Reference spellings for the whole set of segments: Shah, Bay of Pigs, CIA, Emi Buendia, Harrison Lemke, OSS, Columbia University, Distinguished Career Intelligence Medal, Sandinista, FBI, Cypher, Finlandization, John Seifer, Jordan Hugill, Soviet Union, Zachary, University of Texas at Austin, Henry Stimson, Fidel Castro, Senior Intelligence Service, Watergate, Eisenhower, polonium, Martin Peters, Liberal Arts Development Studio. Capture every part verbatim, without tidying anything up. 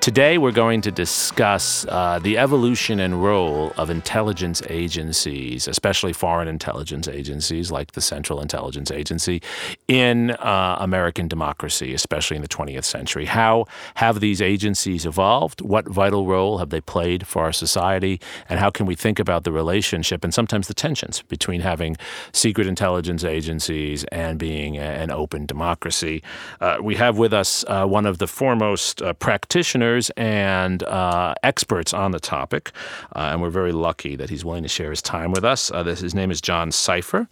Today we're going to discuss uh, the evolution and role of intelligence agencies, especially foreign intelligence agencies like the Central Intelligence Agency, in uh, American democracy, especially in the twentieth century. How have these agencies evolved? What vital role have they played for our society? And how can we think about the relationship and sometimes the tensions between having secret intelligence agencies and being an open democracy? Uh, we have with us uh, one of the foremost uh, practitioners and uh, experts on the topic, uh, and we're very lucky that he's willing to share his time with us. Uh, this, his name is John Seifer.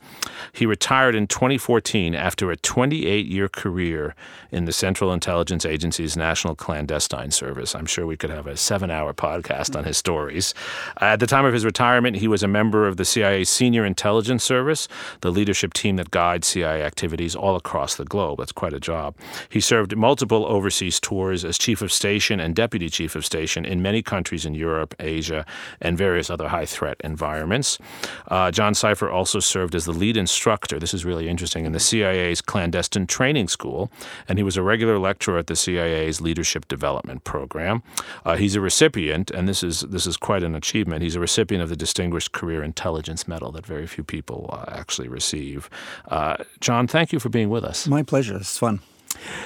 He retired in twenty fourteen after a twenty-eight-year career in the Central Intelligence Agency's National Clandestine Service. I'm sure we could have a seven-hour podcast on his stories. Uh, at the time of his retirement, he was a member of the C I A's Senior Intelligence Service, the leadership team that guides C I A activities all across the globe. That's quite a job. He served multiple overseas tours as chief of station and deputy chief of station in many countries in Europe, Asia, and various other high-threat environments. Uh, John Seifer also served as the lead instructor, this is really interesting, in the C I A's clandestine training school, and he was a regular lecturer at the C I A's leadership development program. Uh, he's a recipient, and this is this is quite an achievement, he's a recipient of the Distinguished Career Intelligence Medal that very few people uh, actually receive. Uh, John, thank you for being with us. My pleasure. It's fun.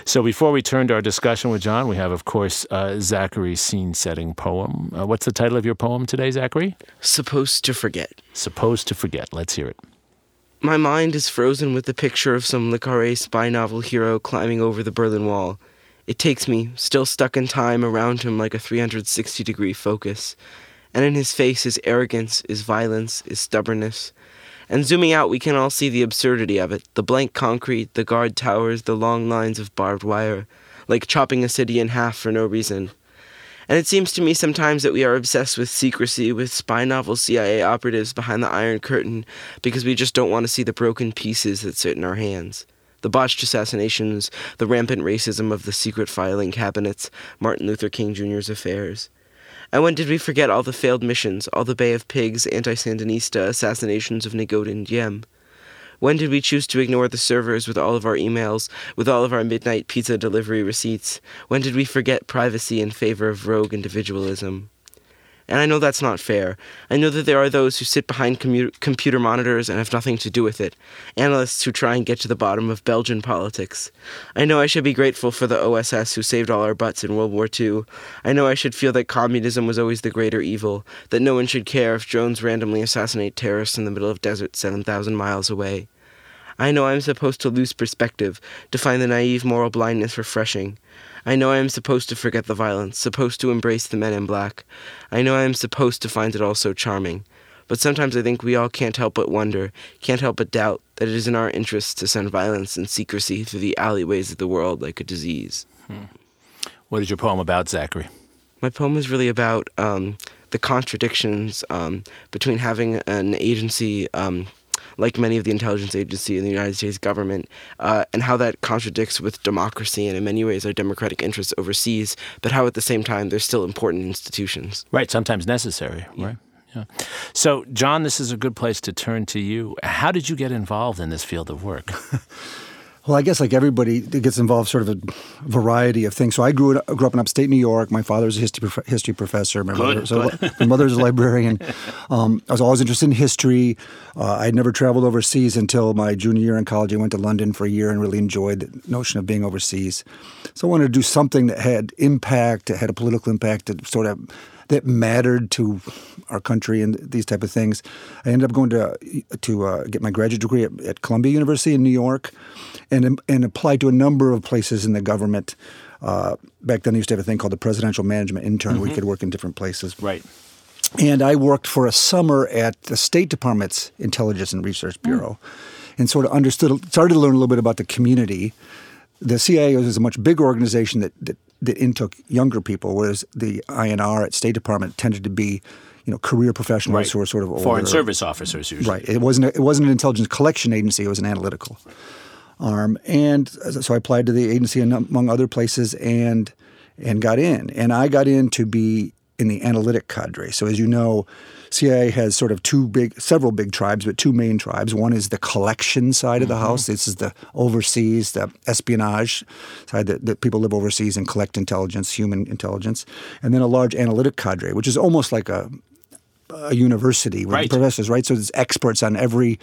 So before we turn to our discussion with John, we have, of course, uh, Zachary's scene-setting poem. Uh, what's the title of your poem today, Zachary? Supposed to Forget. Supposed to Forget. Let's hear it. My mind is frozen with the picture of some Le Carre spy novel hero climbing over the Berlin Wall. It takes me, still stuck in time, around him like a three hundred sixty degree focus. And in his face is arrogance, is violence, is stubbornness. And zooming out, we can all see the absurdity of it. The blank concrete, the guard towers, the long lines of barbed wire, like chopping a city in half for no reason. And it seems to me sometimes that we are obsessed with secrecy, with spy novel C I A operatives behind the Iron Curtain, because we just don't want to see the broken pieces that sit in our hands. The botched assassinations, the rampant racism of the secret filing cabinets, Martin Luther King Junior's affairs. And when did we forget all the failed missions, all the Bay of Pigs, anti-Sandinista assassinations of Ngo Dinh Diem? When did we choose to ignore the servers with all of our emails, with all of our midnight pizza delivery receipts? When did we forget privacy in favor of rogue individualism? And I know that's not fair. I know that there are those who sit behind commu- computer monitors and have nothing to do with it. Analysts who try and get to the bottom of Belgian politics. I know I should be grateful for the O S S who saved all our butts in World War Two. I know I should feel that communism was always the greater evil, that no one should care if drones randomly assassinate terrorists in the middle of desert seven thousand miles away. I know I'm supposed to lose perspective, to find the naive moral blindness refreshing. I know I am supposed to forget the violence, supposed to embrace the men in black. I know I am supposed to find it all so charming. But sometimes I think we all can't help but wonder, can't help but doubt, that it is in our interest to send violence and secrecy through the alleyways of the world like a disease. Hmm. What is your poem about, Zachary? My poem is really about um, the contradictions um, between having an agency... Um, like many of the intelligence agency in the United States government, uh, and how that contradicts with democracy and in many ways our democratic interests overseas, but how at the same time they're still important institutions. Right, sometimes necessary, yeah. Right? Yeah. So, John, this is a good place to turn to you. How did you get involved in this field of work? Well, I guess like everybody, it gets involved sort of a variety of things. So I grew up, grew up in upstate New York. My father was a history history professor. My good, mother, so good. My mother's a librarian. Um, I was always interested in history. Uh, I had never traveled overseas until my junior year in college. I went to London for a year and really enjoyed the notion of being overseas. So I wanted to do something that had impact, that had a political impact, that sort of that mattered to our country and these type of things. I ended up going to to uh, get my graduate degree at, at Columbia University in New York, and and applied to a number of places in the government. Uh, back then, they used to have a thing called the Presidential Management Intern, mm-hmm. where you could work in different places. Right. And I worked for a summer at the State Department's Intelligence and Research Bureau, mm. and sort of understood, started to learn a little bit about the community. The C I A was a much bigger organization that, that that intook younger people, whereas the I N R at State Department tended to be, you know, career professionals right. who were sort of older. Foreign service officers usually. Right. It wasn't a, it wasn't an intelligence collection agency. It was an analytical. arm. And so I applied to the agency, and among other places, and and got in. And I got in to be in the analytic cadre. So as you know, C I A has sort of two big, several big tribes, but two main tribes. One is the collection side of the mm-hmm. house. This is the overseas, the espionage side, that, that people live overseas and collect intelligence, human intelligence. And then a large analytic cadre, which is almost like a a university with right. professors, right? So there's experts on every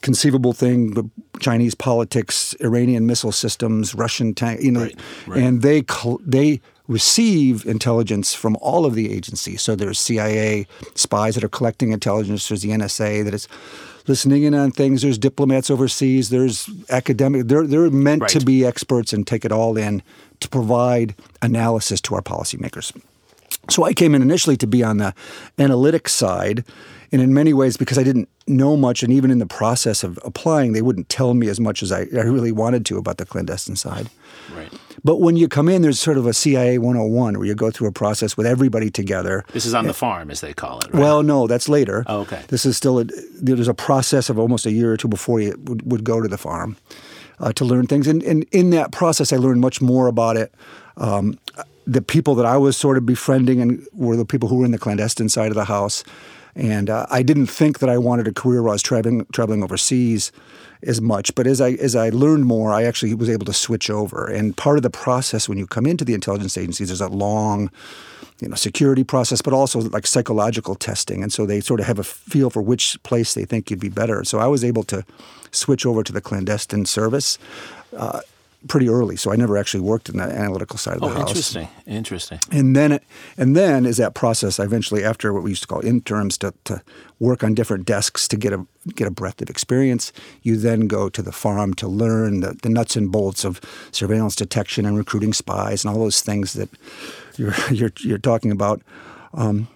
conceivable thing, Chinese politics, Iranian missile systems, Russian tank, you know, right. Right. and they they receive intelligence from all of the agencies. So there's C I A spies that are collecting intelligence. There's the N S A that is listening in on things. There's diplomats overseas. There's academic. They're, they're meant right. to be experts and take it all in to provide analysis to our policymakers. So I came in initially to be on the analytics side, and in many ways, because I didn't know much, and even in the process of applying, they wouldn't tell me as much as I, I really wanted to about the clandestine side. Right. But when you come in, there's sort of a C I A one oh one where you go through a process with everybody together. This is on the farm, as they call it, right? Well, no, that's later. Oh, okay. This is still a, there's a process of almost a year or two before you would, would go to the farm uh, to learn things. And, and in that process, I learned much more about it. Um, The people that I was sort of befriending and were the people who were in the clandestine side of the house. And uh, I didn't think that I wanted a career where I was traveling, traveling overseas as much. But as I as I learned more, I actually was able to switch over. And part of the process when you come into the intelligence agencies is a long, you know, security process, but also like psychological testing. And so they sort of have a feel for which place they think you'd be better. So I was able to switch over to the clandestine service Uh, pretty early, so I never actually worked in the analytical side of the oh, house. Oh, interesting, interesting. And then it, and then is that process, I eventually, after what we used to call interns, to, to work on different desks to get a get a breadth of experience, you then go to the farm to learn the, the nuts and bolts of surveillance detection and recruiting spies and all those things that you're you're, you're talking about. Um,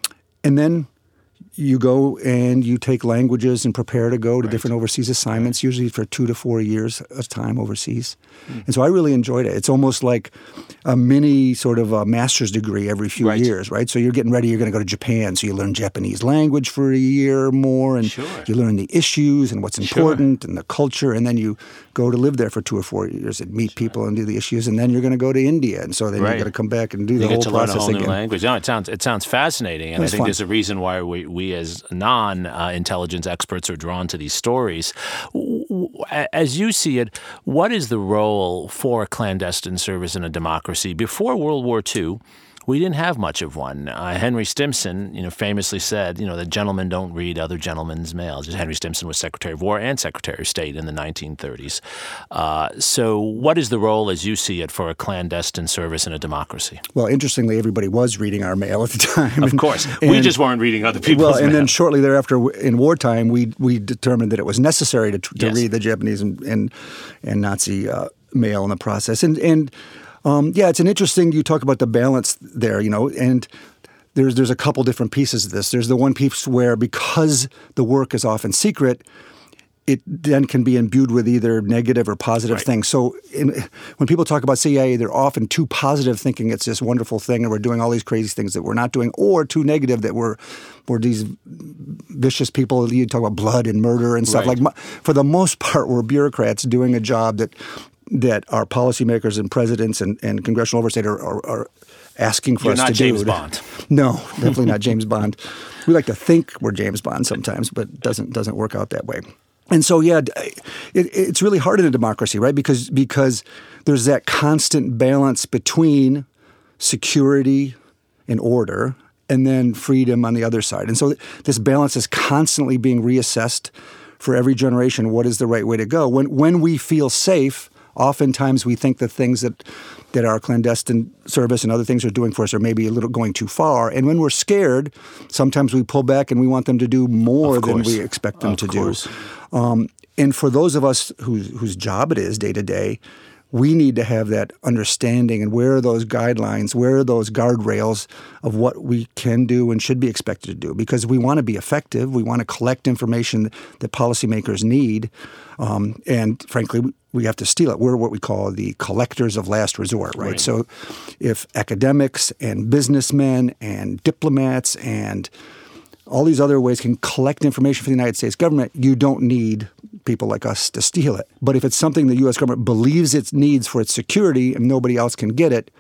and then you go and you take languages and prepare to go to right. different overseas assignments, right. usually for two to four years of time overseas. Mm. And so I really enjoyed it. It's almost like a mini sort of a master's degree every few right. years, right? So you're getting ready, you're going to go to Japan. So you learn Japanese language for a year or more, and sure. you learn the issues and what's important sure. and the culture. And then you go to live there for two or four years and meet sure. people and do the issues. And then you're going to go to India. And so then right. you're going to come back and do you the whole process again. You get to learn a whole again. New language. No, it sounds, it sounds fascinating. And I think fun. There's a reason why we, we as non-intelligence uh, experts are drawn to these stories. As you see it, what is the role for a clandestine service in a democracy? Before World War Two, we didn't have much of one. Uh, Henry Stimson, you know, famously said, you know, that gentlemen don't read other gentlemen's mails. Henry Stimson was Secretary of War and Secretary of State in the nineteen thirties. Uh, so what is the role, as you see it, for a clandestine service in a democracy? Well, interestingly, everybody was reading our mail at the time. Of and, course. And, we just weren't reading other people's mail. Well, and mail. Then shortly thereafter, in wartime, we we determined that it was necessary to, to yes. read the Japanese and and, and Nazi uh, mail in the process. And and... Um, yeah, it's an interesting, you talk about the balance there, you know, and there's there's a couple different pieces of this. There's the one piece where because the work is often secret, it then can be imbued with either negative or positive right. things. So in, when people talk about C I A, they're often too positive, thinking it's this wonderful thing and we're doing all these crazy things that we're not doing, or too negative that we're, we're these vicious people. You talk about blood and murder and stuff. Right. Like, for the most part, we're bureaucrats doing a job that... that our policymakers and presidents and, and congressional oversight are, are, are asking for You're us to do. You're not James Bond. No, definitely not James Bond. We like to think we're James Bond sometimes, but doesn't doesn't work out that way. And so, yeah, it, it's really hard in a democracy, right? Because because there's that constant balance between security and order, and then freedom on the other side. And so this balance is constantly being reassessed for every generation. What is the right way to go? When when we feel safe, oftentimes we think the things that, that our clandestine service and other things are doing for us are maybe a little going too far. And when we're scared, sometimes we pull back and we want them to do more than we expect them to do. Um, and for those of us whose whose job it is day to day, we need to have that understanding and where are those guidelines, where are those guardrails of what we can do and should be expected to do, because we want to be effective. We want to collect information that policymakers need. Um, and frankly, we have to steal it. We're what we call the collectors of last resort, right? right? So if academics and businessmen and diplomats and all these other ways can collect information from the United States government. You don't need people like us to steal it. But if it's something the U S government believes it needs for its security and nobody else can get it,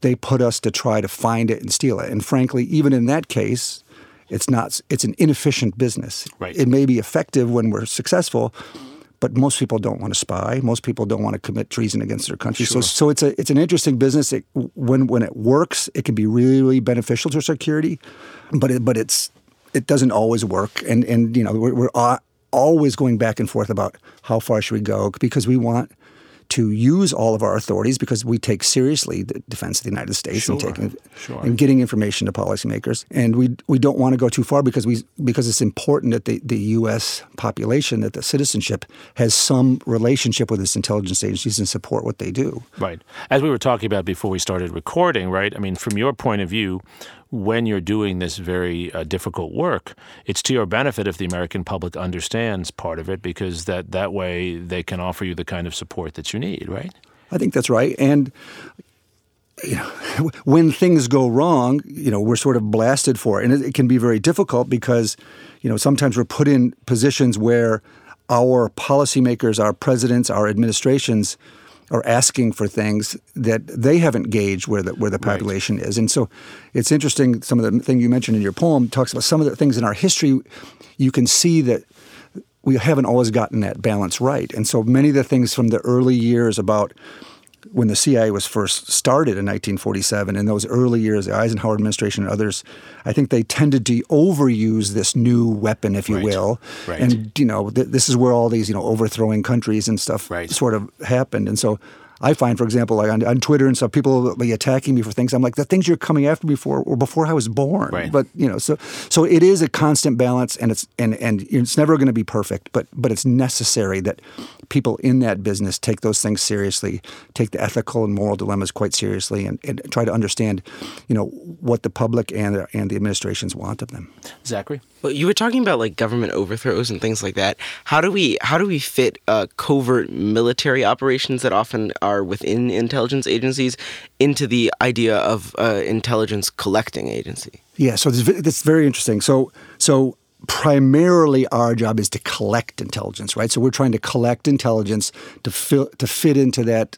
they put us to try to find it and steal it. And frankly, even in that case, it's not. It's an inefficient business. Right. It may be effective when we're successful, but most people don't want to spy. Most people don't want to commit treason against their country. Sure. So, so it's a it's an interesting business. It, when when it works, it can be really, really beneficial to security, but it, but it's it doesn't always work. And and you know we're, we're always going back and forth about how far should we go, because we want to use all of our authorities, because we take seriously the defense of the United States sure, and taking sure. and getting information to policymakers, and we we don't want to go too far because we because it's important that the, the U S population, that the citizenship has some relationship with its intelligence agencies and support what they do. Right. As we were talking about before we started recording, right? I mean, from your point of view, when you're doing this very uh, difficult work, it's to your benefit if the American public understands part of it, because that, that way they can offer you the kind of support that you need, right? I think that's right. And you know, when things go wrong, you know, we're sort of blasted for it. And it, it can be very difficult because, you know, sometimes we're put in positions where our policymakers, our presidents, our administrations are asking for things that they haven't gauged where the where the population right. is. And so it's interesting, some of the thing you mentioned in your poem talks about some of the things in our history. You can see that we haven't always gotten that balance right. And so many of the things from the early years about when the C I A was first started in nineteen forty-seven, in those early years, the Eisenhower administration and others, I think they tended to overuse this new weapon, if you right. will. Right. And, you know, th- this is where all these, you know, overthrowing countries and stuff right. sort of happened. And so I find, for example, like on, on Twitter and stuff, people will be attacking me for things. I'm like, the things you're coming after me for were before I was born. Right. But, you know, so so it is a constant balance, and it's and, and it's never going to be perfect, but but it's necessary that people in that business take those things seriously, take the ethical and moral dilemmas quite seriously, and, and try to understand, you know, what the public and, and the administrations want of them. Zachary? Well, you were talking about like government overthrows and things like that. How do we how do we fit uh, covert military operations that often are within intelligence agencies into the idea of uh, intelligence collecting agency? Yeah, so that's very interesting. So, so primarily our job is to collect intelligence, right? So we're trying to collect intelligence to fi- to fit into that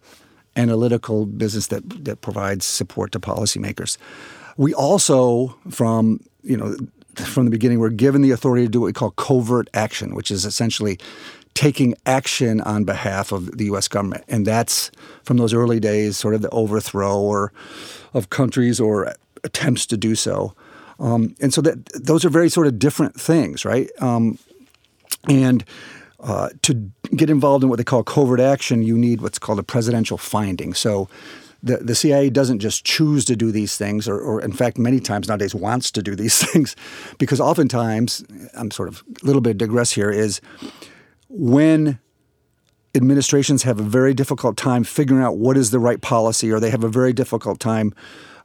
analytical business that that provides support to policymakers. We also, from you know, from the beginning, we're given the authority to do what we call covert action, which is essentially taking action on behalf of the U S government. And that's, from those early days, sort of the overthrow or of countries or attempts to do so. Um, and so that those are very sort of different things, right? Um, and uh, to get involved in what they call covert action, you need what's called a presidential finding. So the, the C I A doesn't just choose to do these things, or, or in fact, many times nowadays wants to do these things, because oftentimes, I'm sort of a little bit digress here, is when administrations have a very difficult time figuring out what is the right policy, or they have a very difficult time,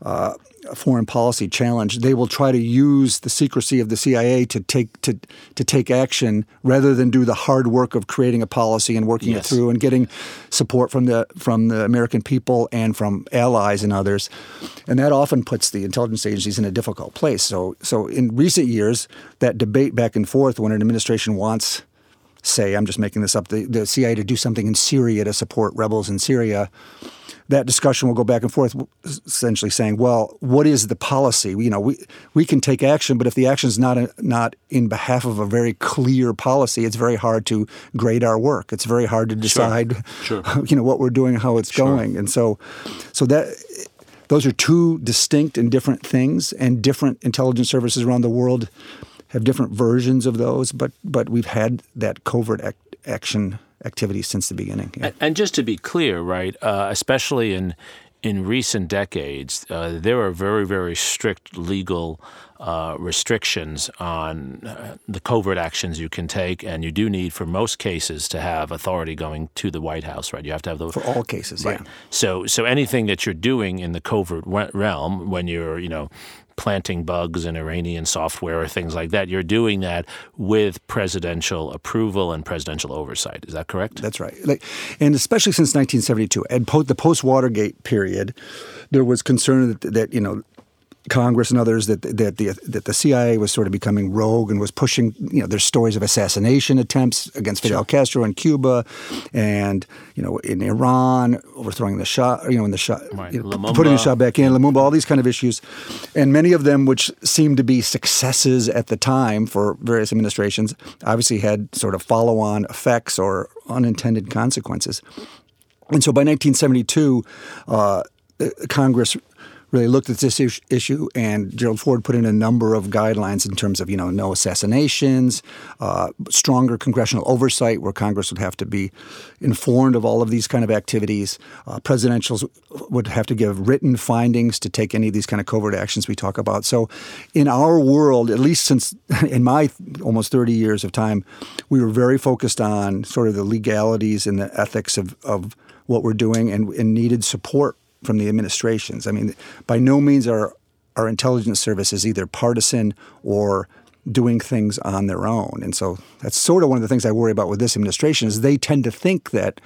uh, a foreign policy challenge, they will try to use the secrecy of the C I A to take to to take action rather than do the hard work of creating a policy and working yes. it through and getting support from the from the American people and from allies and others. And that often puts the intelligence agencies in a difficult place. So so in recent years, that debate back and forth when an administration wants, say, I'm just making this up, the, the C I A to do something in Syria to support rebels in Syria, that discussion will go back and forth, essentially saying, well, what is the policy? You know, we we can take action, but if the action is not a, not in behalf of a very clear policy, it's very hard to grade our work. It's very hard to decide, sure. Sure. you know, what we're doing and how it's sure. going. And so, so that those are two distinct and different things, and different intelligence services around the world have different versions of those, but but we've had that covert act, action activity since the beginning. Yeah. And, and just to be clear, right, uh, especially in in recent decades, uh, there are very, very strict legal uh, restrictions on uh, the covert actions you can take, and you do need, for most cases, to have authority going to the White House, right? You have to have those. For all cases, right. yeah. So, so anything that you're doing in the covert realm when you're, you know, planting bugs in Iranian software or things like that, you're doing that with presidential approval and presidential oversight. Is that correct? That's right. Like, and especially since nineteen seventy-two, and po- the post-Watergate period, there was concern that, that you know, Congress and others that that the that the C I A was sort of becoming rogue and was pushing, you know, there's stories of assassination attempts against Fidel sure. Castro in Cuba, and you know in Iran, overthrowing the Shah, you know, in the Shah, right. you know, putting the Shah back in, Lumumba, all these kind of issues, and many of them which seemed to be successes at the time for various administrations, obviously had sort of follow-on effects or unintended consequences, and so by nineteen seventy-two, uh, Congress really looked at this issue, and Gerald Ford put in a number of guidelines in terms of, you know, no assassinations, uh, stronger congressional oversight where Congress would have to be informed of all of these kind of activities. Uh, presidentials would have to give written findings to take any of these kind of covert actions we talk about. So in our world, at least since in my almost thirty years of time, we were very focused on sort of the legalities and the ethics of, of what we're doing, and, and needed support from the administrations. I mean, by no means are our intelligence service is either partisan or doing things on their own. And so that's sort of one of the things I worry about with this administration is they tend to think that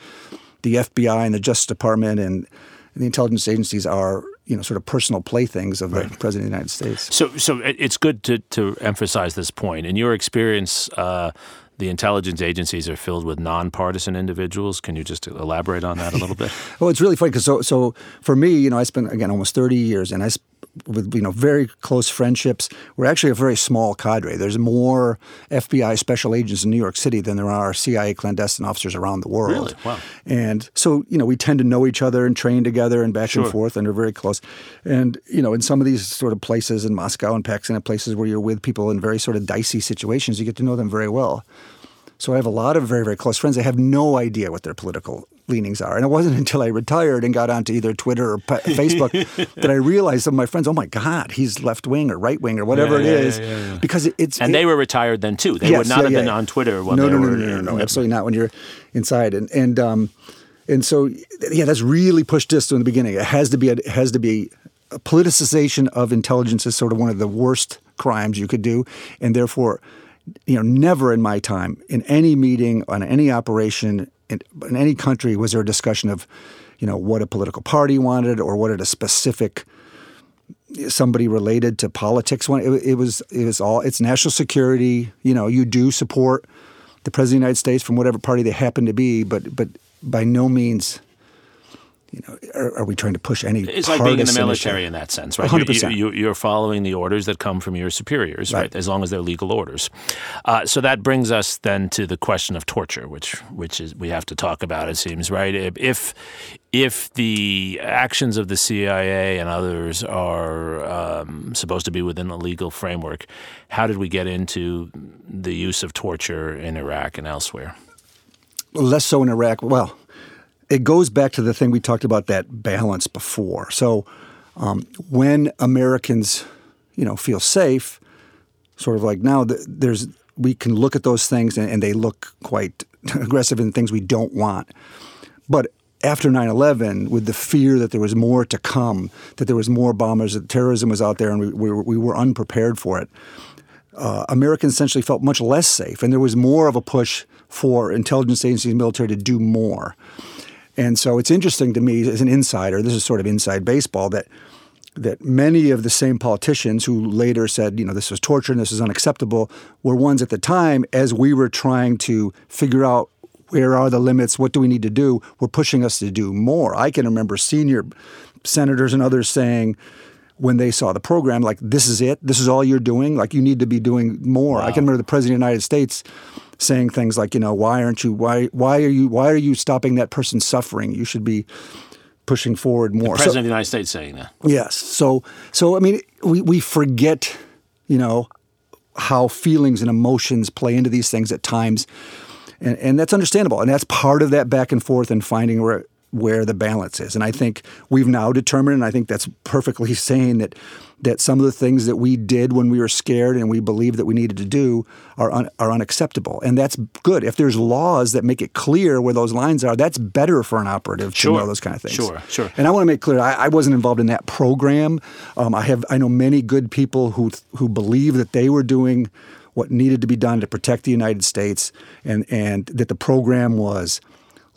the F B I and the Justice Department and the intelligence agencies are, you know, sort of personal playthings of the right. President of the United States. So so it's good to, to emphasize this point. In your experience, uh, the intelligence agencies are filled with nonpartisan individuals. Can you just elaborate on that a little bit? Well, it's really funny because so, so for me, you know, I spent, again, almost thirty years, and I sp- with, you know, very close friendships. We're actually a very small cadre. There's more F B I special agents in New York City than there are C I A clandestine officers around the world. Really? Wow. And so, you know, we tend to know each other and train together and back sure. and forth, and are very close. And, you know, in some of these sort of places in Moscow and Pakistan, places where you're with people in very sort of dicey situations, you get to know them very well. So I have a lot of very, very close friends. I have no idea what their political leanings are. And it wasn't until I retired and got onto either Twitter or pa- Facebook that I realized some of my friends, oh my God, he's left-wing or right-wing or whatever yeah, yeah, it is. Yeah, yeah, yeah. Because it, it's... And it, they were retired then, too. They yes, would not yeah, have yeah, been yeah. on Twitter when no, they no, no, were... No, no, no, no, no, absolutely not when you're inside. And and um, and so, yeah, that's really pushed this in the beginning. It has to be... A, it has to be a politicization of intelligence is sort of one of the worst crimes you could do. And therefore, you know, never in my time, in any meeting, on any operation... In, in any country was there a discussion of, you know, what a political party wanted or what did a specific somebody related to politics wanted. It, it was it was all it's national security. You know, you do support the president of the United States from whatever party they happen to be, but but by no means. You know, are, are we trying to push any partisan? It's like being in the military issue? In that sense, right? one hundred percent. You, you, you're following the orders that come from your superiors, right? right? As long as they're legal orders. Uh, so that brings us then to the question of torture, which which is we have to talk about, it seems, right? If if the actions of the C I A and others are um, supposed to be within a legal framework, how did we get into the use of torture in Iraq and elsewhere? Less so in Iraq. Well... It goes back to the thing we talked about, that balance before. So um, when Americans, you know, feel safe, sort of like now, there's we can look at those things and, and they look quite aggressive and things we don't want. But after nine eleven, with the fear that there was more to come, that there was more bombers, that terrorism was out there and we, we, were, we were unprepared for it, uh, Americans essentially felt much less safe. And there was more of a push for intelligence agencies and military to do more. And so it's interesting to me as an insider, this is sort of inside baseball, that that many of the same politicians who later said, you know, this was torture and this is unacceptable, were ones at the time, as we were trying to figure out where are the limits, what do we need to do, were pushing us to do more. I can remember senior senators and others saying, when they saw the program, like, this is it, this is all you're doing, like, you need to be doing more. Wow. I can remember the President of the United States saying things like, you know, why aren't you, why why are you, why are you stopping that person suffering? You should be pushing forward more. The President so, of the United States saying that. Yes. So, so I mean, we, we forget, you know, how feelings and emotions play into these things at times. And, and that's understandable. And that's part of that back and forth and finding where where the balance is. And I think we've now determined, and I think that's perfectly sane, that that some of the things that we did when we were scared and we believed that we needed to do are un, are unacceptable. And that's good. If there's laws that make it clear where those lines are, that's better for an operative sure. to know those kind of things. Sure, sure. And I want to make clear, I, I wasn't involved in that program. Um, I have I know many good people who who believe that they were doing what needed to be done to protect the United States, and, and that the program was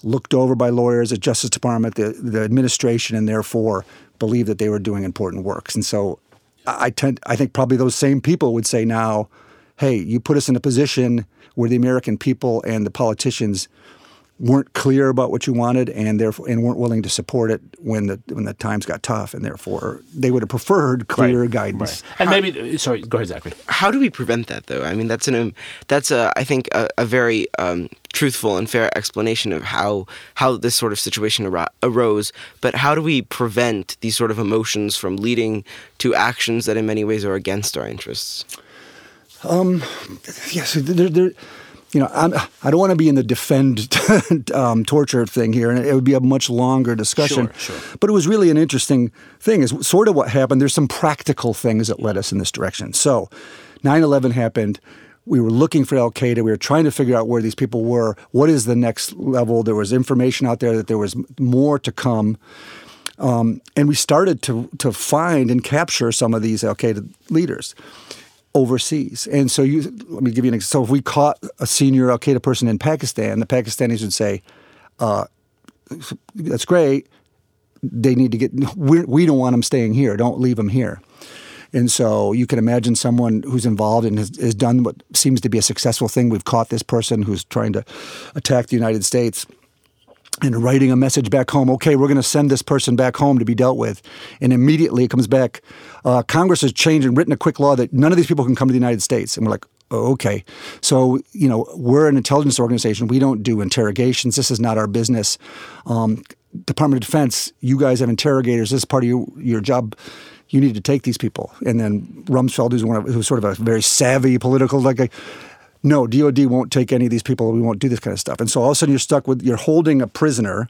looked over by lawyers at Justice Department, the, the administration, and therefore believed that they were doing important works. And so I tend, I think probably those same people would say now, hey, you put us in a position where the American people and the politicians weren't clear about what you wanted, and therefore and weren't willing to support it when the when the times got tough, and therefore they would have preferred clearer right. guidance. Right. And how, maybe sorry, go ahead, Zachary. How do we prevent that, though? I mean, that's an um, that's a I think a, a very um, truthful and fair explanation of how how this sort of situation ar- arose. But how do we prevent these sort of emotions from leading to actions that, in many ways, are against our interests? Um. Yes. There. there You know, I'm, I don't want to be in the defend um, torture thing here, and it would be a much longer discussion. Sure, sure. But it was really an interesting thing, is sort of what happened. There's some practical things that led us in this direction. So nine eleven happened. We were looking for al-Qaeda. We were trying to figure out where these people were. What is the next level? There was information out there that there was more to come. Um, and we started to to find and capture some of these al-Qaeda leaders overseas. And so you, let me give you an example. So if we caught a senior al-Qaeda person in Pakistan, the Pakistanis would say, uh, that's great. They need to get, we're, we don't want them staying here. Don't leave them here. And so you can imagine someone who's involved and has, has done what seems to be a successful thing. We've caught this person who's trying to attack the United States, and writing a message back home, okay, we're going to send this person back home to be dealt with. And immediately it comes back, uh, Congress has changed and written a quick law that none of these people can come to the United States. And we're like, oh, okay. So, you know, we're an intelligence organization. We don't do interrogations. This is not our business. Um, Department of Defense, you guys have interrogators. This is part of your, your job. You need to take these people. And then Rumsfeld, who's, one of, who's sort of a very savvy political, like a, no, D O D won't take any of these people. We won't do this kind of stuff. And so all of a sudden you're stuck with, you're holding a prisoner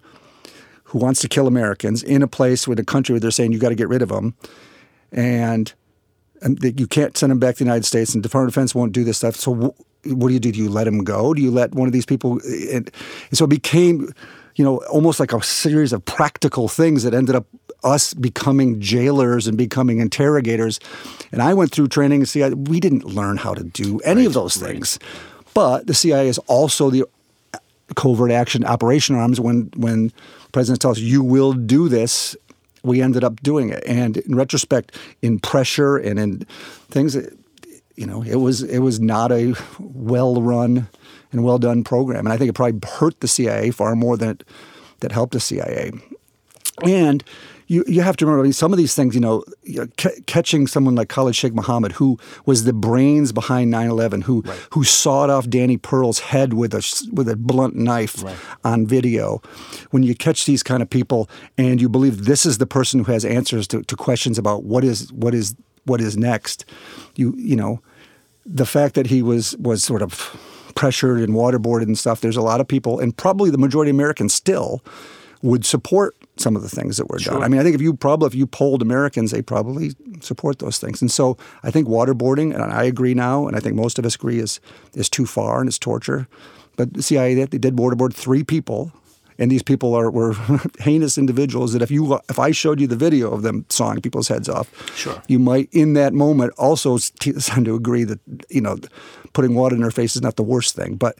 who wants to kill Americans in a place with a country where they're saying you got to get rid of them. And, and they, you can't send them back to the United States, and Department of Defense won't do this stuff. So wh- what do you do? Do you let them go? Do you let one of these people? And, and so it became, you know, almost like a series of practical things that ended up us becoming jailers and becoming interrogators. And I went through training at C I A. We didn't learn how to do any right, of those right. things. But the C I A is also the covert action operation arms. When when the president tells you, you will do this, we ended up doing it. And in retrospect, in pressure and in things, you know, it was it was not a well-run and well-done program. And I think it probably hurt the C I A far more than it that helped the C I A. And You you have to remember, I mean, some of these things, you know, c- catching someone like Khalid Sheikh Mohammed, who was the brains behind nine eleven, who right. who sawed off Danny Pearl's head with a with a blunt knife right. on video. When you catch these kind of people and you believe this is the person who has answers to, to questions about what is what is what is next, you you know, the fact that he was was sort of pressured and waterboarded and stuff. There's a lot of people, and probably the majority of Americans still would support some of the things that were done. Sure. I mean, I think if you probably if you polled Americans, they probably support those things. And so I think waterboarding, and I agree now, and I think most of us agree, is is too far and it's torture. But the C I A, they did waterboard three people, and these people are were heinous individuals that if you if I showed you the video of them sawing people's heads off, sure. you might in that moment also tend to agree that, you know, putting water in their face is not the worst thing. But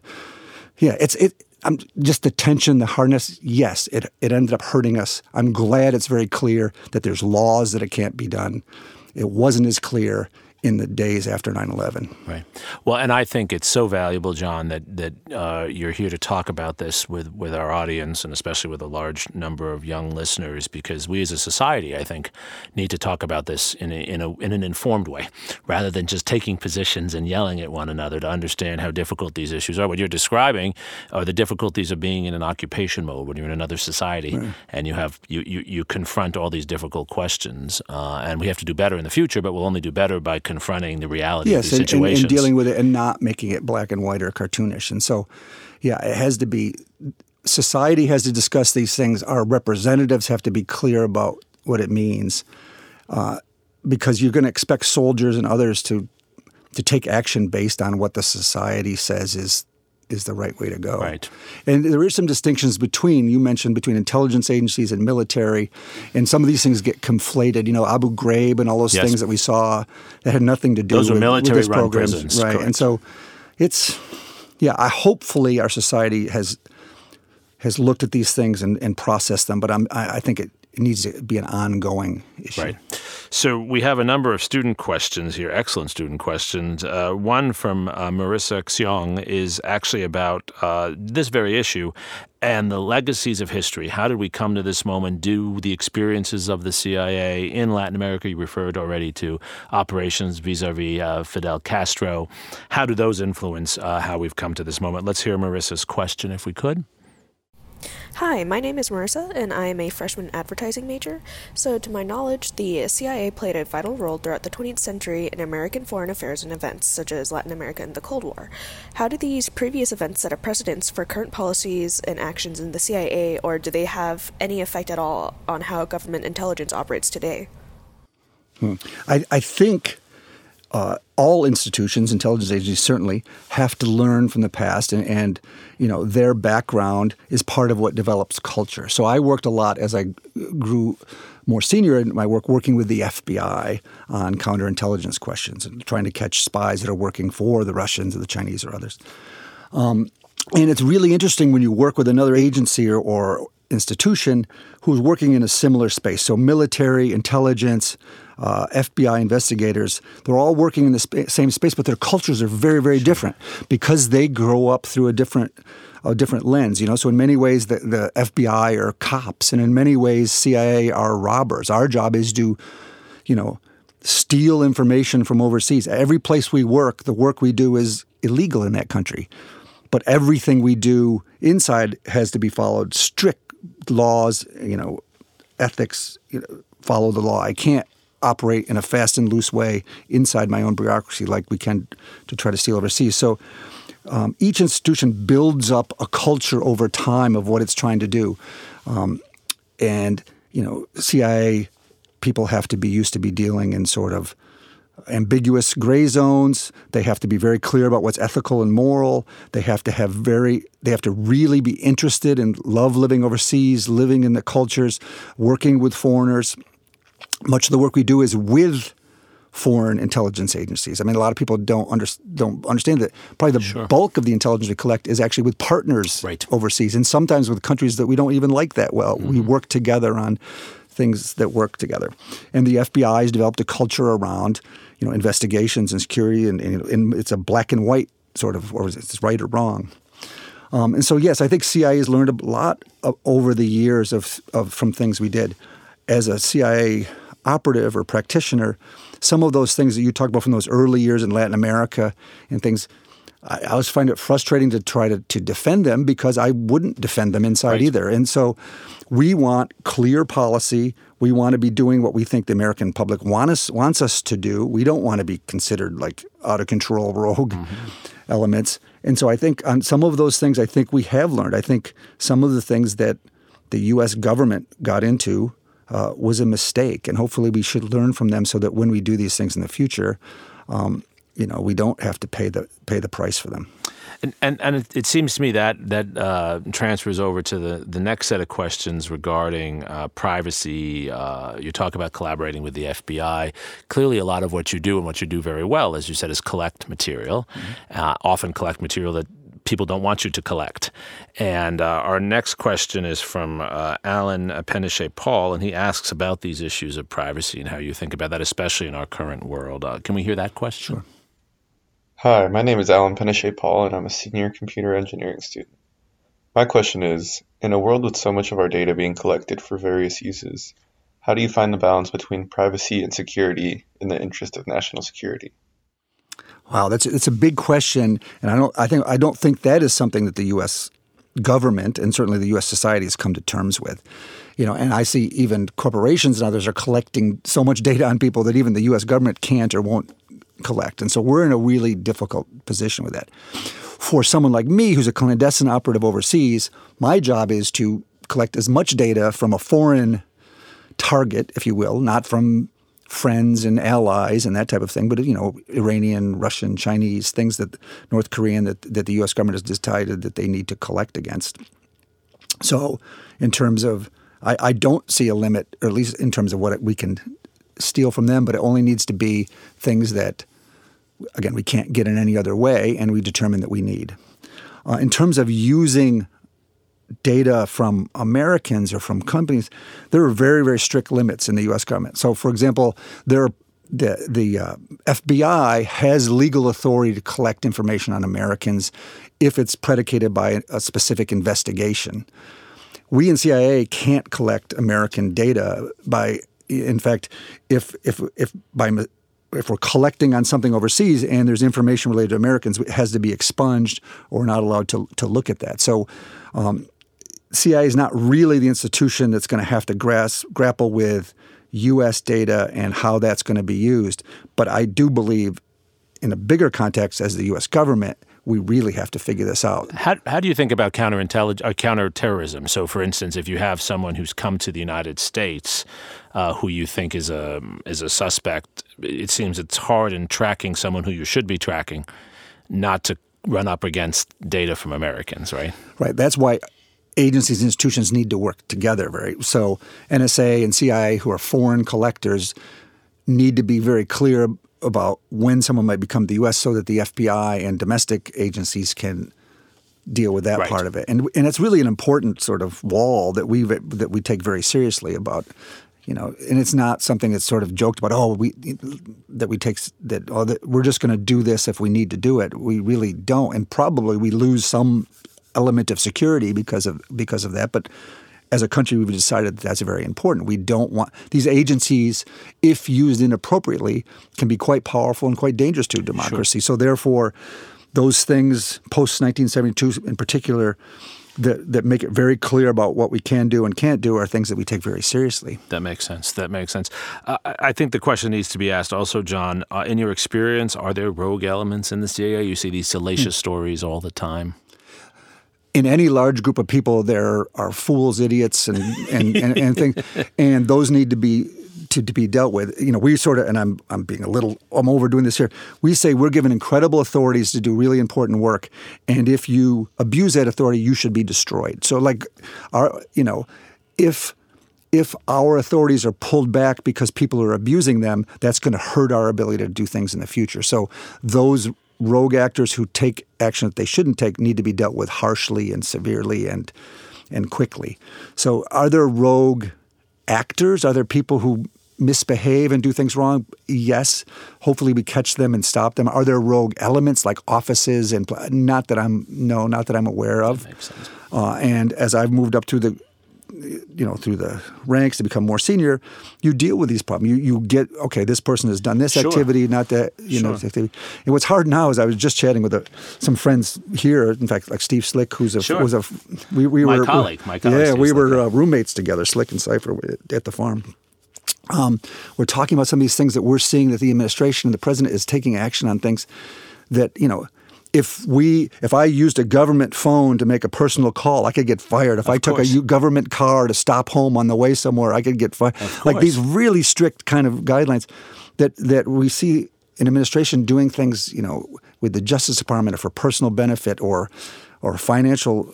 yeah, it's it. I'm, just the tension, the hardness, yes, it it ended up hurting us. I'm glad it's very clear that there's laws that it can't be done. It wasn't as clear in the days after nine eleven. Right. Well, and I think it's so valuable, John, that that uh, you're here to talk about this with, with our audience, and especially with a large number of young listeners, because we as a society, I think, need to talk about this in a, in, a, in an informed way, rather than just taking positions and yelling at one another, to understand how difficult these issues are. What you're describing are the difficulties of being in an occupation mode when you're in another society, right. and you have you, you, you confront all these difficult questions. Uh, and we have to do better in the future, but we'll only do better by confronting the reality yes, of the situation. Yes, and, and, and dealing with it and not making it black and white or cartoonish. And so, yeah, it has to be – society has to discuss these things. Our representatives have to be clear about what it means, uh, because you're going to expect soldiers and others to to take action based on what the society says is is the right way to go. Right. And there are some distinctions between, you mentioned, between intelligence agencies and military, and some of these things get conflated. You know, Abu Ghraib and all those yes. things that we saw that had nothing to do those with, with this program. Prisons. Right. Correct. And so it's, yeah, I hopefully our society has has looked at these things and, and processed them, but I'm, I, I think it, it needs to be an ongoing issue. Right. So we have a number of student questions here, excellent student questions. Uh, one from uh, Marissa Xiong is actually about uh, this very issue and the legacies of history. How did we come to this moment? Do the experiences of the C I A in Latin America, you referred already to operations vis-a-vis uh, Fidel Castro, how do those influence uh, how we've come to this moment? Let's hear Marissa's question if we could. Hi, my name is Marissa, and I am a freshman advertising major. So, to my knowledge, the C I A played a vital role throughout the twentieth century in American foreign affairs and events, such as Latin America and the Cold War. How did these previous events set a precedence for current policies and actions in the C I A, or do they have any effect at all on how government intelligence operates today? Hmm. I, I think... Uh, all institutions, intelligence agencies certainly, have to learn from the past, and, and you know their background is part of what develops culture. So I worked a lot as I grew more senior in my work, working with the F B I on counterintelligence questions and trying to catch spies that are working for the Russians or the Chinese or others. Um, and it's really interesting when you work with another agency or, or institution who's working in a similar space. So military, intelligence, uh, F B I investigators, they're all working in the sp- same space, but their cultures are very, very different because they grow up through a different a different lens. You know, so in many ways, the, the F B I are cops, and in many ways, C I A are robbers. Our job is to, you know, steal information from overseas. Every place we work, the work we do is illegal in that country. But everything we do inside has to be followed strict laws, you know, ethics, you know, follow the law. I can't operate in a fast and loose way inside my own bureaucracy like we can to try to steal overseas. So um, each institution builds up a culture over time of what it's trying to do. Um, and, you know, C I A people have to be used to be dealing in sort of ambiguous gray zones. They have to be very clear about what's ethical and moral. They have to have very, they have to really be interested and love living overseas, living in the cultures, working with foreigners. Much of the work we do is with foreign intelligence agencies. I mean, a lot of people don't, under, don't understand that probably the sure. bulk of the intelligence we collect is actually with partners right. overseas, and sometimes with countries that we don't even like that well. Mm-hmm. We work together on things that work together. And the F B I has developed a culture around, you know, investigations and security, and, and, and it's a black and white sort of, or it's right or wrong. Um, and so, yes, I think C I A has learned a lot of, over the years of, of from things we did. As a C I A operative or practitioner, some of those things that you talk about from those early years in Latin America and things, I, I always find it frustrating to try to, to defend them because I wouldn't defend them inside right. either. And so we want clear policy. We want to be doing what we think the American public want us, wants us to do. We don't want to be considered like out of control rogue mm-hmm. elements. And so I think on some of those things, I think we have learned. I think some of the things that the U S government got into uh, was a mistake. And hopefully we should learn from them so that when we do these things in the future, um, you know, we don't have to pay the pay the price for them. And and, and it, it seems to me that that uh, transfers over to the, the next set of questions regarding uh, privacy. Uh, you talk about collaborating with the F B I. Clearly, a lot of what you do and what you do very well, as you said, is collect material, mm-hmm. uh, often collect material that people don't want you to collect. And uh, our next question is from uh, Alan Penichet-Paul, and he asks about these issues of privacy and how you think about that, especially in our current world. Uh, can we hear that question? Sure. Hi, my name is Alan Penichet-Paul, and I'm a senior computer engineering student. My question is, in a world with so much of our data being collected for various uses, how do you find the balance between privacy and security in the interest of national security? Wow, that's it's a big question, and I don't I think I don't think that is something that the U S government and certainly the U S society has come to terms with. You know, and I see even corporations and others are collecting so much data on people that even the U S government can't or won't collect. And so we're in a really difficult position with that. For someone like me, who's a clandestine operative overseas, my job is to collect as much data from a foreign target, if you will, not from friends and allies and that type of thing, but, you know, Iranian, Russian, Chinese, things that North Korean, that, that the U S government has decided that they need to collect against. So in terms of, I, I don't see a limit, or at least in terms of what we can steal from them, but it only needs to be things that, again, we can't get in any other way, and we determine that we need. Uh, in terms of using data from Americans or from companies, there are very, very strict limits in the U S government. So, for example, there are The the uh, F B I has legal authority to collect information on Americans if it's predicated by a specific investigation. We in C I A can't collect American data by, in fact, if if if by if we're collecting on something overseas and there's information related to Americans, it has to be expunged or not allowed to to look at that. So. Um, C I A is not really the institution that's going to have to grasp, grapple with U S data and how that's going to be used. But I do believe in a bigger context as the U S government, we really have to figure this out. How, how do you think about counterintelligence or counterterrorism? So, for instance, if you have someone who's come to the United States uh, who you think is a, is a suspect, it seems it's hard in tracking someone who you should be tracking not to run up against data from Americans, right? Right. That's why agencies and institutions need to work together. Very so N S A and C I A, who are foreign collectors, need to be very clear about when someone might become the U S so that the F B I and domestic agencies can deal with that right. part of it. And and it's really an important sort of wall that we that we take very seriously about, you know, and it's not something that's sort of joked about, oh, we that we take that, oh, that we're just going to do this if we need to do it. We really don't. And probably we lose some element of security because of because of that, but as a country, we've decided that that's very important. We don't want these agencies, if used inappropriately, can be quite powerful and quite dangerous to democracy. Sure. So therefore, those things post nineteen seventy-two, in particular, that that make it very clear about what we can do and can't do are things that we take very seriously. That makes sense. That makes sense. Uh, I think the question needs to be asked also, John. Uh, in your experience, are there rogue elements in the C I A? You see these salacious mm. stories all the time. In any large group of people, there are fools, idiots, and and, and, and things, and those need to be to, to be dealt with. You know, we sort of, and I'm I'm being a little, I'm overdoing this here. We say we're given incredible authorities to do really important work, and if you abuse that authority, you should be destroyed. So, like, our, you know, if if our authorities are pulled back because people are abusing them, that's going to hurt our ability to do things in the future. So those rogue actors who take action that they shouldn't take need to be dealt with harshly and severely and and quickly. So are there rogue actors? Are there people who misbehave and do things wrong? Yes. Hopefully we catch them and stop them. Are there rogue elements like offices and pl- not that I'm no, not that I'm aware of. That makes sense. Uh, and as I've moved up through the you know, through the ranks to become more senior, you deal with these problems. You you get, okay, this person has done this sure. activity, not that, you sure. know, activity. And what's hard now is I was just chatting with a, some friends here, in fact, like Steve Slick, who's a, sure. was a, we, we my were. Colleague. We, my colleague. Yeah, Steve we Slick. were uh, roommates together, Slick and Cypher, at the farm. Um, we're talking about some of these things that we're seeing that the administration and the president is taking action on things that, you know, If we, if I used a government phone to make a personal call, I could get fired. If of I took course. a government car to stop home on the way somewhere, I could get fired. Like these really strict kind of guidelines that, that we see in administration doing things, you know, with the Justice Department or for personal benefit or or financial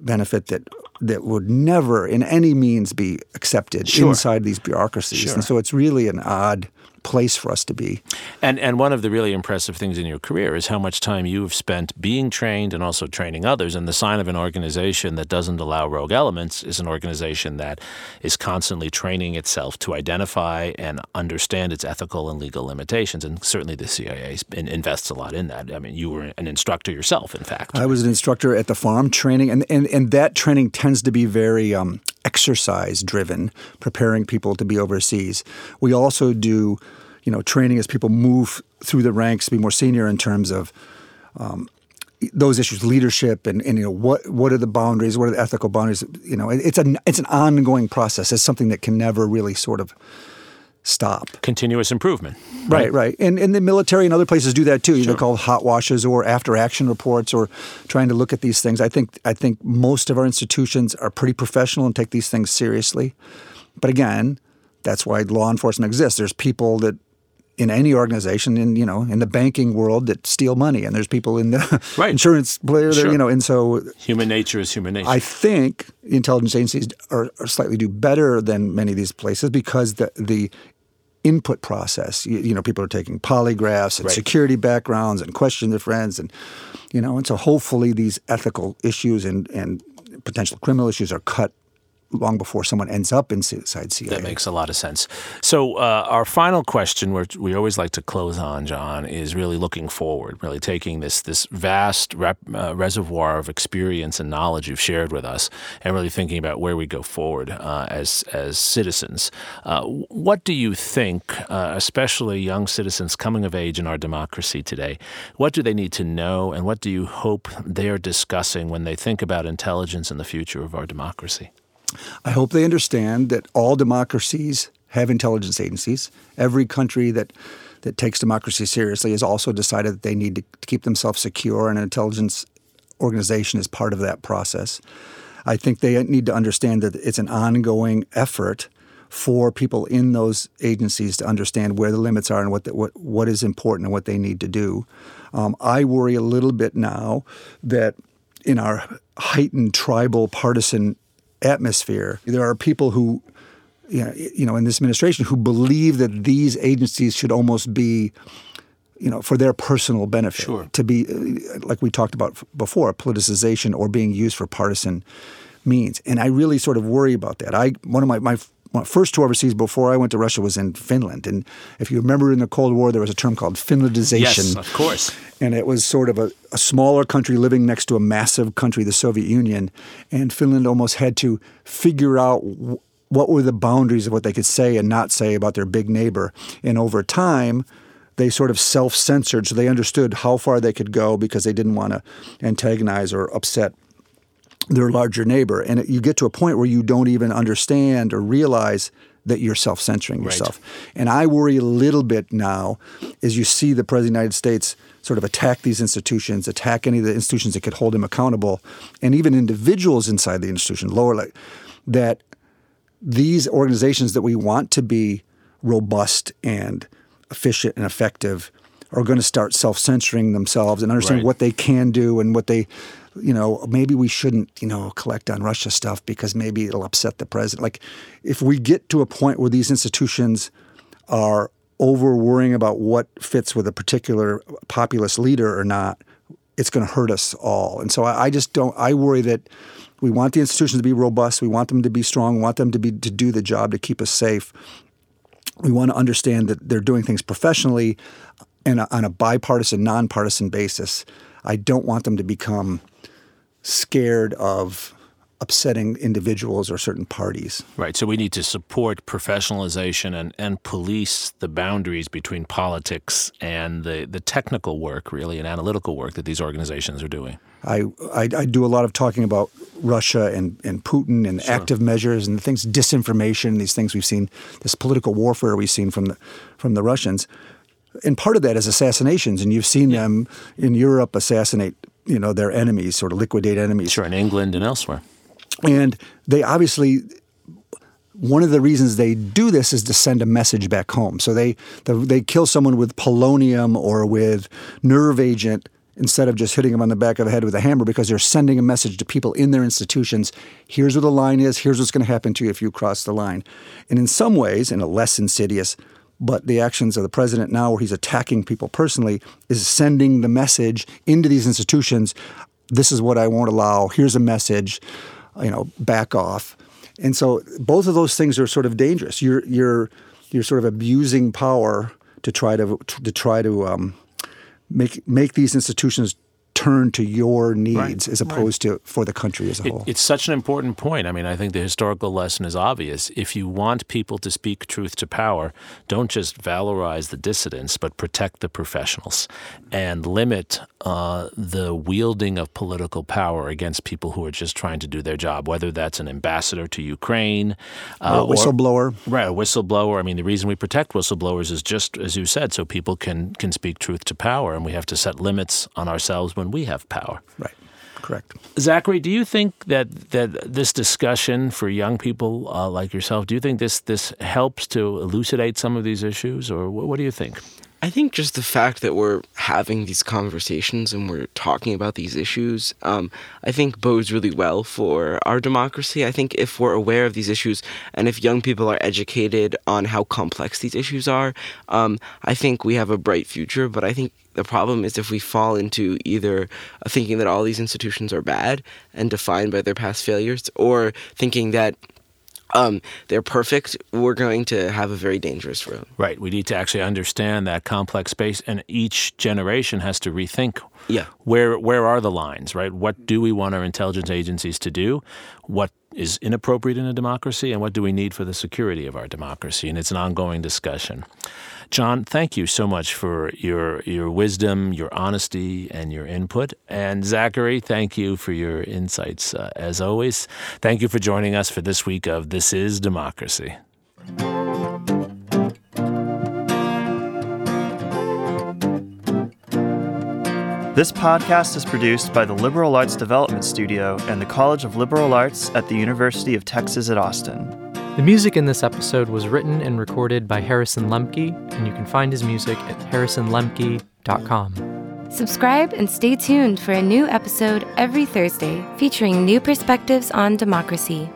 benefit that that would never in any means be accepted sure. inside these bureaucracies. Sure. And so it's really an odd place for us to be. And and one of the really impressive things in your career is how much time you have spent being trained and also training others. And the sign of an organization that doesn't allow rogue elements is an organization that is constantly training itself to identify and understand its ethical and legal limitations. And certainly the C I A invests a lot in that. I mean, you were an instructor yourself, in fact. I was an instructor at the farm training, and, and, and that training tends to be very um, exercise-driven, preparing people to be overseas. We also do you know, training as people move through the ranks to be more senior in terms of um, those issues, leadership, and, and you know what what are the boundaries, what are the ethical boundaries? You know, it, it's an it's an ongoing process. It's something that can never really sort of stop. Continuous improvement, right? Right. right. And and the military and other places do that too. You sure. know, called hot washes or after action reports or trying to look at these things. I think I think most of our institutions are pretty professional and take these things seriously. But again, that's why law enforcement exists. There's people that in any organization, in you know, in the banking world, that steal money, and there's people in the right. insurance player, sure. you know, and so human nature is human nature. I think intelligence agencies are, are slightly do better than many of these places because the the input process, you, you know, people are taking polygraphs and right. security backgrounds and question their friends, and you know, and so hopefully these ethical issues and and potential criminal issues are cut long before someone ends up in suicide C I A. That makes a lot of sense. So uh, our final question, which we always like to close on, John, is really looking forward, really taking this this vast rep, uh, reservoir of experience and knowledge you've shared with us and really thinking about where we go forward uh, as, as citizens. Uh, what do you think, uh, especially young citizens coming of age in our democracy today, what do they need to know and what do you hope they're discussing when they think about intelligence and the future of our democracy? I hope they understand that all democracies have intelligence agencies. Every country that, that takes democracy seriously has also decided that they need to keep themselves secure, and an intelligence organization is part of that process. I think they need to understand that it's an ongoing effort for people in those agencies to understand where the limits are and what the, what, what is important and what they need to do. Um, I worry a little bit now that in our heightened tribal partisan atmosphere, there are people who, you know, you know, in this administration who believe that these agencies should almost be, you know, for their personal benefit. Sure. To be, like we talked about before, politicization or being used for partisan means. And I really sort of worry about that. I one of my, my, my first tour overseas before I went to Russia was in Finland. And if you remember in the Cold War, there was a term called Finlandization. Yes, of course. And it was sort of a, a smaller country living next to a massive country, the Soviet Union, and Finland almost had to figure out w- what were the boundaries of what they could say and not say about their big neighbor. And over time, they sort of self-censored, so they understood how far they could go because they didn't want to antagonize or upset their larger neighbor. And it, you get to a point where you don't even understand or realize that you're self-censoring yourself. Right. And I worry a little bit now as you see the President of the United States sort of attack these institutions, attack any of the institutions that could hold him accountable, and even individuals inside the institution, lower like that these organizations that we want to be robust and efficient and effective are going to start self-censoring themselves and understand right. what they can do and what they, you know, maybe we shouldn't, you know, collect on Russia stuff because maybe it'll upset the president. Like, if we get to a point where these institutions are over worrying about what fits with a particular populist leader or not, it's going to hurt us all. And so I, I just don't, I worry that we want the institutions to be robust, we want them to be strong, we want them to be to do the job to keep us safe. We want to understand that they're doing things professionally and on a bipartisan, nonpartisan basis. I don't want them to become scared of upsetting individuals or certain parties. Right. So we need to support professionalization and, and police the boundaries between politics and the, the technical work, really, and analytical work that these organizations are doing. I, I, I do a lot of talking about Russia and, and Putin and sure. active measures and things, disinformation, these things we've seen, this political warfare we've seen from the from the Russians. And part of that is assassinations, and you've seen yeah. them in Europe assassinate, you know, their enemies, sort of liquidate enemies. Sure, in England and elsewhere. And they obviously, one of the reasons they do this is to send a message back home. So they they kill someone with polonium or with nerve agent instead of just hitting them on the back of the head with a hammer, because they're sending a message to people in their institutions, here's where the line is, here's what's going to happen to you if you cross the line. And in some ways, in a less insidious but the actions of the president now, where he's attacking people personally, is sending the message into these institutions, this is what I won't allow, here's a message, you know, back off. And so both of those things are sort of dangerous. You're you're you're sort of abusing power to try to to try to um, make make these institutions turn to your needs right. as opposed right. to for the country as a whole. It, it's such an important point. I mean, I think the historical lesson is obvious. If you want people to speak truth to power, don't just valorize the dissidents, but protect the professionals and limit uh, the wielding of political power against people who are just trying to do their job, whether that's an ambassador to Ukraine. Uh, or a whistleblower. Or, right, a whistleblower. I mean, the reason we protect whistleblowers is just, as you said, so people can, can speak truth to power, and we have to set limits on ourselves when we have power. Right. Correct. Zachary, do you think that, that this discussion for young people uh, like yourself, do you think this, this helps to elucidate some of these issues, or what, what do you think? I think just the fact that we're having these conversations and we're talking about these issues, um, I think bodes really well for our democracy. I think if we're aware of these issues and if young people are educated on how complex these issues are, um, I think we have a bright future. But I think the problem is if we fall into either thinking that all these institutions are bad and defined by their past failures, or thinking that Um, they're perfect, we're going to have a very dangerous road. Right. We need to actually understand that complex space, and each generation has to rethink yeah. where where are the lines, right? What do we want our intelligence agencies to do? What is inappropriate in a democracy, and what do we need for the security of our democracy? And it's an ongoing discussion. John, thank you so much for your your wisdom, your honesty, and your input. And Zachary, thank you for your insights, uh, as always. Thank you for joining us for this week of This Is Democracy. This podcast is produced by the Liberal Arts Development Studio and the College of Liberal Arts at the University of Texas at Austin. The music in this episode was written and recorded by Harrison Lemke, and you can find his music at harrison lemke dot com. Subscribe and stay tuned for a new episode every Thursday featuring new perspectives on democracy.